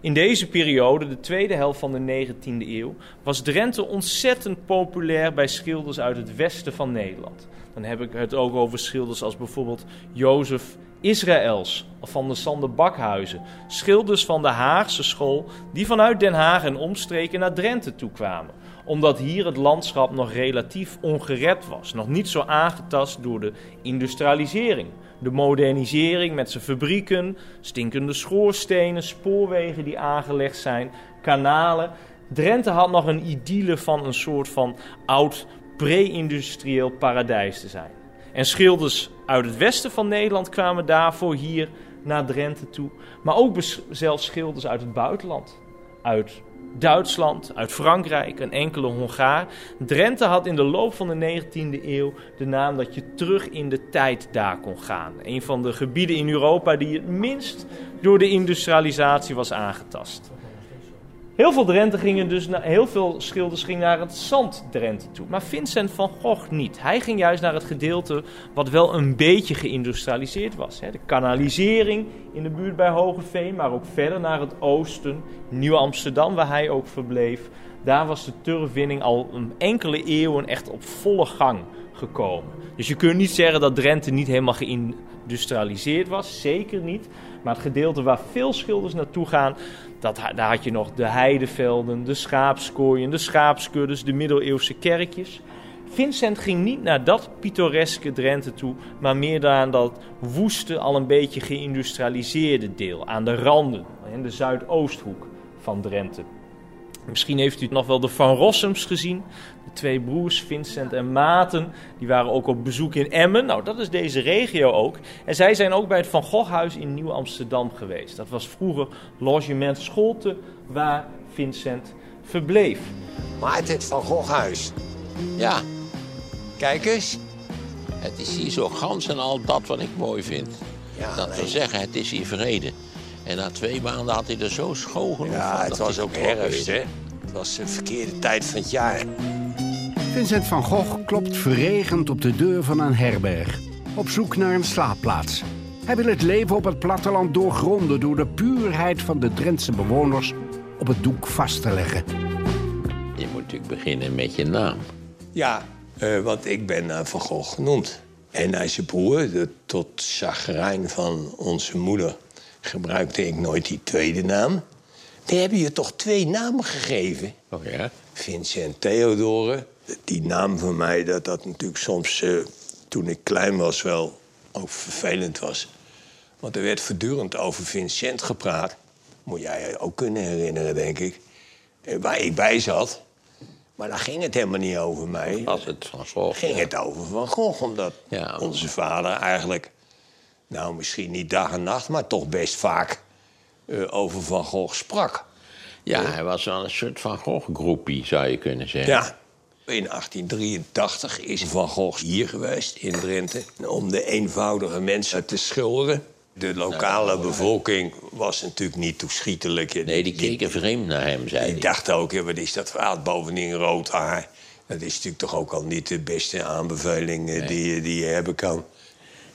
In deze periode, de tweede helft van de negentiende eeuw, was Drenthe ontzettend populair bij schilders uit het westen van Nederland. Dan heb ik het ook over schilders als bijvoorbeeld Jozef Israëls of van der Sander Bakhuizen. Schilders van de Haagse school die vanuit Den Haag en omstreken naar Drenthe toe kwamen. Omdat hier het landschap nog relatief ongerept was. Nog niet zo aangetast door de industrialisering. De modernisering met zijn fabrieken, stinkende schoorstenen, spoorwegen die aangelegd zijn, kanalen. Drenthe had nog een idylle van een soort van oud pre-industrieel paradijs te zijn. En schilders uit het westen van Nederland kwamen daarvoor hier naar Drenthe toe. Maar ook bes- zelfs schilders uit het buitenland. Uit Duitsland, uit Frankrijk, een enkele Hongaar. Drenthe had in de loop van de negentiende eeuw de naam dat je terug in de tijd daar kon gaan. Een van de gebieden in Europa die het minst door de industrialisatie was aangetast. Heel veel, Drenthe gingen dus naar, heel veel schilders gingen naar het zand Drenthe toe. Maar Vincent van Gogh niet. Hij ging juist naar het gedeelte wat wel een beetje geïndustrialiseerd was. Hè. De kanalisering in de buurt bij Hoogeveen, maar ook verder naar het oosten. Nieuw-Amsterdam, waar hij ook verbleef. Daar was de turfwinning al een enkele eeuwen echt op volle gang gekomen. Dus je kunt niet zeggen dat Drenthe niet helemaal geïndustrialiseerd was. Zeker niet. Maar het gedeelte waar veel schilders naartoe gaan, dat, daar had je nog de heidevelden, de schaapskooien, de schaapskuddes, de middeleeuwse kerkjes. Vincent ging niet naar dat pittoreske Drenthe toe, maar meer naar dat woeste, al een beetje geïndustrialiseerde deel, aan de randen, in de zuidoosthoek van Drenthe. Misschien heeft u het nog wel de Van Rossums gezien. De twee broers, Vincent en Maarten, die waren ook op bezoek in Emmen. Nou, dat is deze regio ook. En zij zijn ook bij het Van Goghhuis in Nieuw-Amsterdam geweest. Dat was vroeger logement Scholte, waar Vincent verbleef. Maarten, het Van Goghhuis. Ja, kijk eens. Het is hier zo gans en al dat wat ik mooi vind. Ja, dat nee. wil zeggen, het is hier vrede. En na twee maanden had hij er zo schoon genoeg. Ja, van, het was ook herfst, hè? Het was de verkeerde tijd van het jaar. Vincent van Gogh klopt verregend op de deur van een herberg. Op zoek naar een slaapplaats. Hij wil het leven op het platteland doorgronden door de puurheid van de Drentse bewoners op het doek vast te leggen. Je moet natuurlijk beginnen met je naam. Ja, uh, want ik ben uh, Van Gogh genoemd. En als je broer, de, tot chagrijn van onze moeder, gebruikte ik nooit die tweede naam. We hebben je toch twee namen gegeven? Oh ja? Vincent Theodore. Die naam van mij, dat dat natuurlijk soms, uh, toen ik klein was, wel ook vervelend was. Want er werd voortdurend over Vincent gepraat. Moet jij je ook kunnen herinneren, denk ik. Waar ik bij zat. Maar daar ging het helemaal niet over mij. Als het Van Gogh. Ging ja. het over Van Gogh, omdat ja, onze vader eigenlijk, nou, misschien niet dag en nacht, maar toch best vaak uh, over Van Gogh sprak. Ja, hij was wel een soort Van Gogh-groepie, zou je kunnen zeggen. Ja. In achttien drieëntachtig is Van Gogh hier geweest, in Drenthe, om de eenvoudige mensen te schilderen. De lokale nou, bevolking was natuurlijk niet toeschietelijk. Nee, die keken vreemd naar hem, zei die. Die dachten ook, ja, wat is dat verhaal? Bovendien rood haar. Dat is natuurlijk toch ook al niet de beste aanbeveling nee. die, die je hebben kan.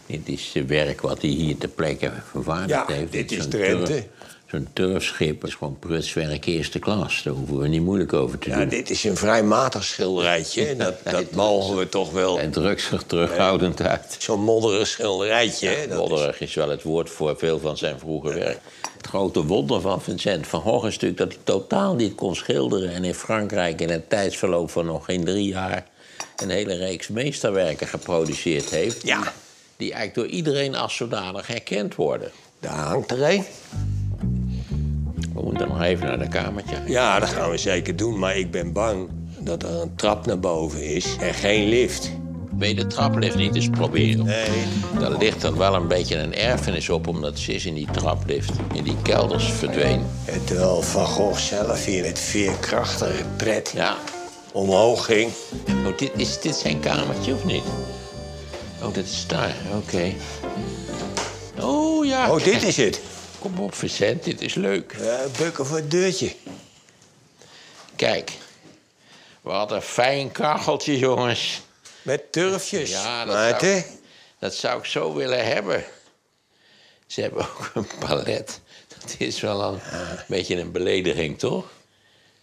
Dit is het werk wat hij hier ter plekke vervaardigd ja, heeft. Ja, dit is Drenthe. Zo'n turfschip is gewoon prutswerk eerste klas. Daar hoeven we niet moeilijk over te doen. Ja, dit is een vrij matig schilderijtje. Dat, dat mogen we toch wel... En drukt zich terughoudend uit. Zo'n modderig schilderijtje. Ja, modderig is... is wel het woord voor veel van zijn vroege werk. Het grote wonder van Vincent van Gogh is natuurlijk dat hij totaal niet kon schilderen... en in Frankrijk in een tijdsverloop van nog geen drie jaar... een hele reeks meesterwerken geproduceerd heeft... Ja. Die, die eigenlijk door iedereen als zodanig herkend worden. Daar hangt er een. We moeten nog even naar de kamertje. Ja, dat gaan we zeker doen, maar ik ben bang dat er een trap naar boven is en geen lift. Weet je, de traplift niet eens proberen. Nee. Daar ligt er wel een beetje een erfenis op, omdat ze is in die traplift, in die kelders verdween. En terwijl Van Gogh zelf hier met veerkrachtige tred ja. omhoog ging. Oh, dit, is dit zijn kamertje of niet? Oh, dat is daar, oké. Okay. Oh ja. Oh, dit is het. Kom op, Vincent, dit is leuk. Ja, bukken voor het deurtje. Kijk, we hadden een fijn kacheltje, jongens. Met turfjes. Ja, dat, Maarten. Zou, dat zou ik zo willen hebben. Ze hebben ook een palet. Dat is wel een ja. beetje een belediging, toch?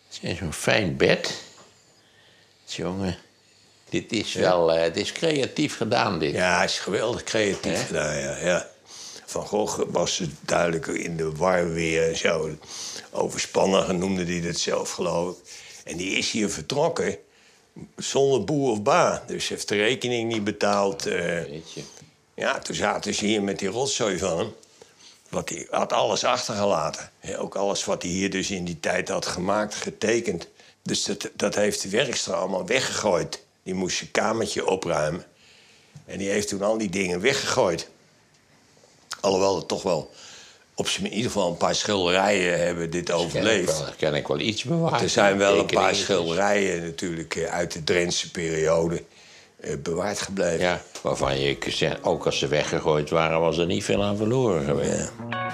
Het is zo'n fijn bed. Jongen, dit is ja. wel... Uh, het is creatief gedaan, dit. Ja, het is geweldig creatief He? gedaan, ja. ja. Van Gogh was het duidelijk in de war weer zo overspannen, noemde hij dat zelf, geloof ik. En die is hier vertrokken zonder boe of ba. Dus heeft de rekening niet betaald. Uh, ja, toen zaten ze hier met die rotzooi van hem. Want hij had alles achtergelaten. He, ook alles wat hij hier dus in die tijd had gemaakt, getekend. Dus dat, dat heeft de werkster allemaal weggegooid. Die moest zijn kamertje opruimen. En die heeft toen al die dingen weggegooid. Alhoewel er toch wel op in ieder geval een paar schilderijen hebben dit overleefd. Daar kan ik wel iets bewaard. Er zijn wel een paar schilderijen natuurlijk uit de Drentse periode bewaard gebleven. Ja, waarvan je zegt, ook als ze weggegooid waren, was er niet veel aan verloren geweest. Ja.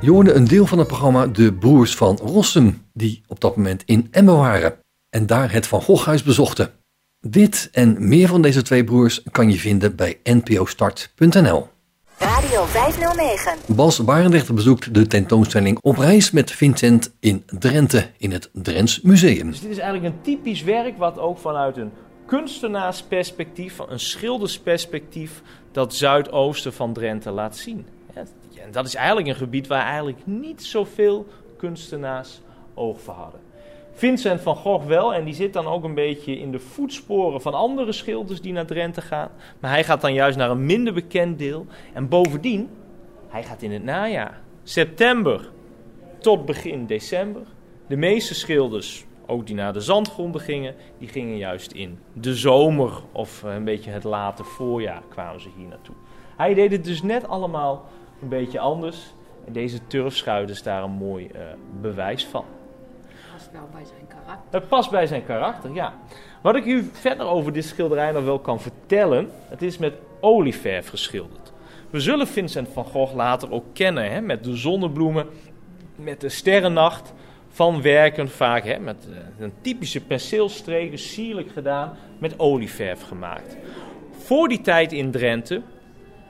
Je hoorde een deel van het programma De Broers van Rossum, die op dat moment in Emmen waren en daar het Van Goghhuis bezochten. Dit en meer van deze twee broers kan je vinden bij n p o start punt n l. Radio vijfhonderdnegen. Bas Barendrecht bezoekt de tentoonstelling Op Reis met Vincent in Drenthe in het Drents Museum. Dus dit is eigenlijk een typisch werk wat ook vanuit een kunstenaarsperspectief, van een schildersperspectief, dat zuidoosten van Drenthe laat zien. En dat is eigenlijk een gebied waar eigenlijk niet zoveel kunstenaars oog voor hadden. Vincent van Gogh wel, en die zit dan ook een beetje in de voetsporen van andere schilders die naar Drenthe gaan. Maar hij gaat dan juist naar een minder bekend deel. En bovendien, hij gaat in het najaar. September tot begin december. De meeste schilders, ook die naar de zandgronden gingen, die gingen juist in de zomer of een beetje het late voorjaar kwamen ze hier naartoe. Hij deed het dus net allemaal een beetje anders. En deze turfschuit is daar een mooi uh, bewijs van. Nou, bij zijn karakter. Het past bij zijn karakter, ja. Wat ik u verder over dit schilderij nog wel kan vertellen, het is met olieverf geschilderd. We zullen Vincent van Gogh later ook kennen, hè, met de zonnebloemen, met de sterrennacht van werken vaak, hè, met een typische penseelstreken, sierlijk gedaan, met olieverf gemaakt. Voor die tijd in Drenthe,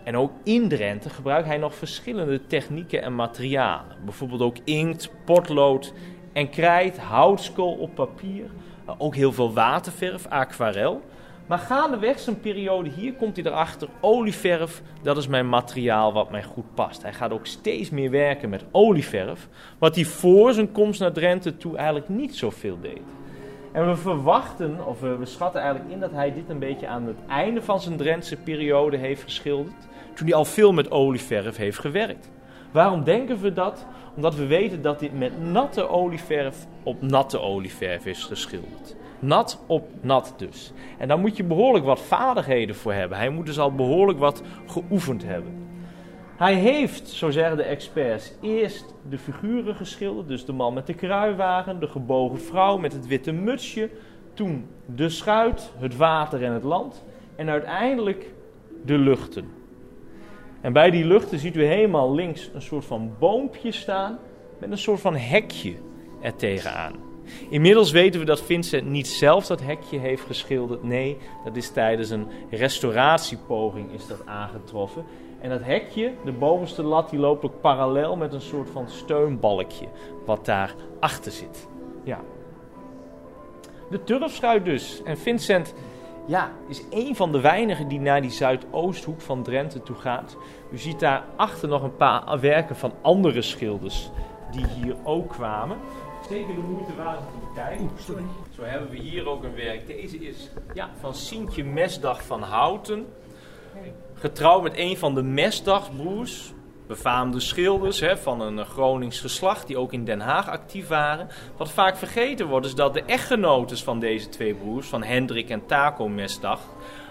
en ook in Drenthe, gebruikt hij nog verschillende technieken en materialen. Bijvoorbeeld ook inkt, potlood en krijt, houtskool op papier, ook heel veel waterverf, aquarel. Maar gaandeweg zijn periode hier komt hij erachter, olieverf, dat is mijn materiaal wat mij goed past. Hij gaat ook steeds meer werken met olieverf, wat hij voor zijn komst naar Drenthe toe eigenlijk niet zoveel deed. En we verwachten, of we schatten eigenlijk in dat hij dit een beetje aan het einde van zijn Drentse periode heeft geschilderd, toen hij al veel met olieverf heeft gewerkt. Waarom denken we dat? Omdat we weten dat dit met natte olieverf op natte olieverf is geschilderd. Nat op nat dus. En daar moet je behoorlijk wat vaardigheden voor hebben. Hij moet dus al behoorlijk wat geoefend hebben. Hij heeft, zo zeggen de experts, eerst de figuren geschilderd. Dus de man met de kruiwagen, de gebogen vrouw met het witte mutsje. Toen de schuit, het water en het land. En uiteindelijk de luchten. En bij die luchten ziet u helemaal links een soort van boompje staan met een soort van hekje er tegenaan. Inmiddels weten we dat Vincent niet zelf dat hekje heeft geschilderd. Nee, dat is tijdens een restauratiepoging is dat aangetroffen. En dat hekje, de bovenste lat, die loopt ook parallel met een soort van steunbalkje wat daar achter zit. Ja. De turfschuit dus. En Vincent ja, is een van de weinigen die naar die zuidoosthoek van Drenthe toe gaat. U ziet daarachter nog een paar werken van andere schilders die hier ook kwamen. Zeker de moeite waard om te kijken. Sorry. Zo hebben we hier ook een werk. Deze is ja, van Sientje Mesdag van Houten. Getrouwd met een van de Mesdagbroers, befaamde schilders hè, van een Gronings geslacht die ook in Den Haag actief waren. Wat vaak vergeten wordt is dat de echtgenotes van deze twee broers, van Hendrik en Taco Mesdag,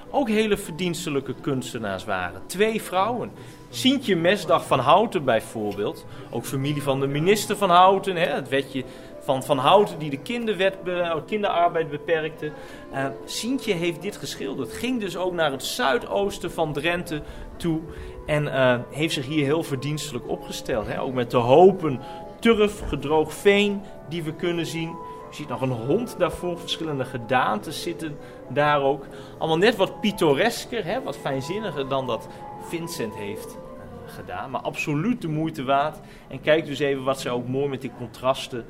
ook hele verdienstelijke kunstenaars waren. Twee vrouwen. Sientje Mesdag van Houten bijvoorbeeld, ook familie van de minister van Houten, hè, het wetje van Van Houten die de kinderwet be, kinderarbeid beperkte. Uh, Sientje heeft dit geschilderd. Ging dus ook naar het zuidoosten van Drenthe toe. En uh, heeft zich hier heel verdienstelijk opgesteld. Hè? Ook met de hopen turf, gedroogd veen die we kunnen zien. Je ziet nog een hond daarvoor. Verschillende gedaantes zitten daar ook. Allemaal net wat pittoresker, hè? Wat fijnzinniger dan dat Vincent heeft gedaan. Maar absoluut de moeite waard. En kijk dus even wat zij ook mooi met die contrasten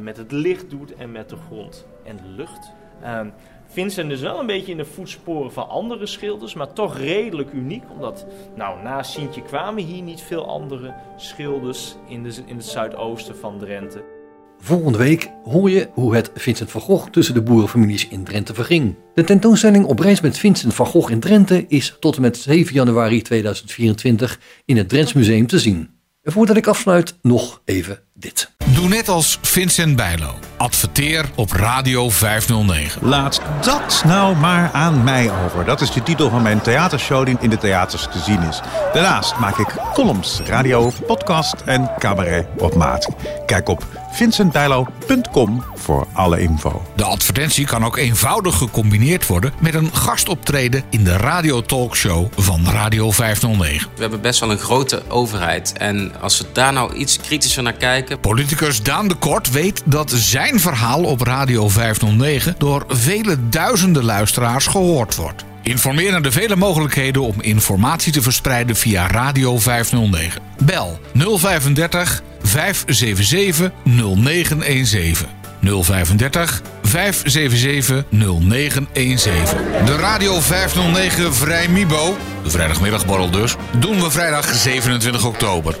met het licht doet en met de grond en de lucht. Uh, Vincent dus wel een beetje in de voetsporen van andere schilders, maar toch redelijk uniek, omdat nou, na Sientje kwamen hier niet veel andere schilders in, de, in het zuidoosten van Drenthe. Volgende week hoor je hoe het Vincent van Gogh tussen de boerenfamilies in Drenthe verging. De tentoonstelling Op reis met Vincent van Gogh in Drenthe is tot en met zeven januari tweeduizend vierentwintig in het Drents Museum te zien. En voordat ik afsluit, nog even dit. Doe net als Vincent Bijlo. Adverteer op Radio vijfhonderdnegen. Laat dat nou maar aan mij over. Dat is de titel van mijn theatershow die in de theaters te zien is. Daarnaast maak ik columns, radio, podcast en cabaret op maat. Kijk op vincent bijlo punt com voor alle info. De advertentie kan ook eenvoudig gecombineerd worden met een gastoptreden in de radiotalkshow van Radio vijfhonderdnegen. We hebben best wel een grote overheid en als we daar nou iets kritischer naar kijken... Politicus Daan de Kort weet dat zijn verhaal op Radio vijfhonderdnegen door vele duizenden luisteraars gehoord wordt. Informeer naar de vele mogelijkheden om informatie te verspreiden via Radio vijfhonderdnegen. Bel nul drie vijf, vijf zeven zeven, nul negen een zeven. nul drie vijf, vijf zeven zeven, nul negen een zeven. De Radio vijfhonderdnegen Vrij Mibo, de vrijdagmiddagborrel dus, doen we vrijdag zevenentwintig oktober.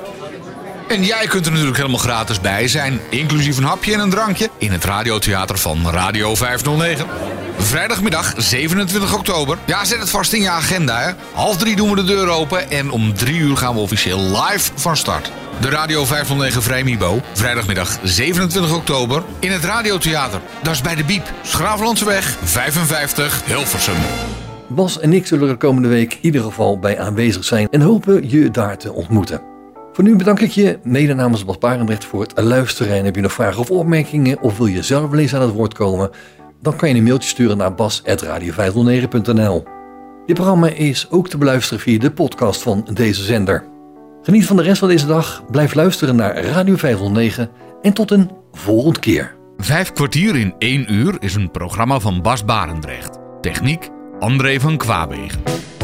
En jij kunt er natuurlijk helemaal gratis bij zijn, inclusief een hapje en een drankje, in het radiotheater van Radio vijfhonderdnegen. Vrijdagmiddag zevenentwintig oktober. Ja, zet het vast in je agenda, hè. Half drie doen we de deur open en om drie uur gaan we officieel live van start. De Radio vijfhonderdnegen Vrij Mibo, vrijdagmiddag zevenentwintig oktober, in het radiotheater. Dat is bij de Biep, Schravenlandseweg vijfenvijftig, Hilversum. Bas en ik zullen er komende week in ieder geval bij aanwezig zijn en hopen je daar te ontmoeten. Voor nu bedank ik je, mede namens Bas Barendrecht, voor het luisteren. En heb je nog vragen of opmerkingen of wil je zelf lezen aan het woord komen? Dan kan je een mailtje sturen naar bas at radio vijfhonderdnegen punt n l. Dit programma is ook te beluisteren via de podcast van deze zender. Geniet van de rest van deze dag, blijf luisteren naar Radio vijfhonderdnegen en tot een volgende keer. Vijf kwartier in één uur is een programma van Bas Barendrecht. Techniek André van Kwabegen.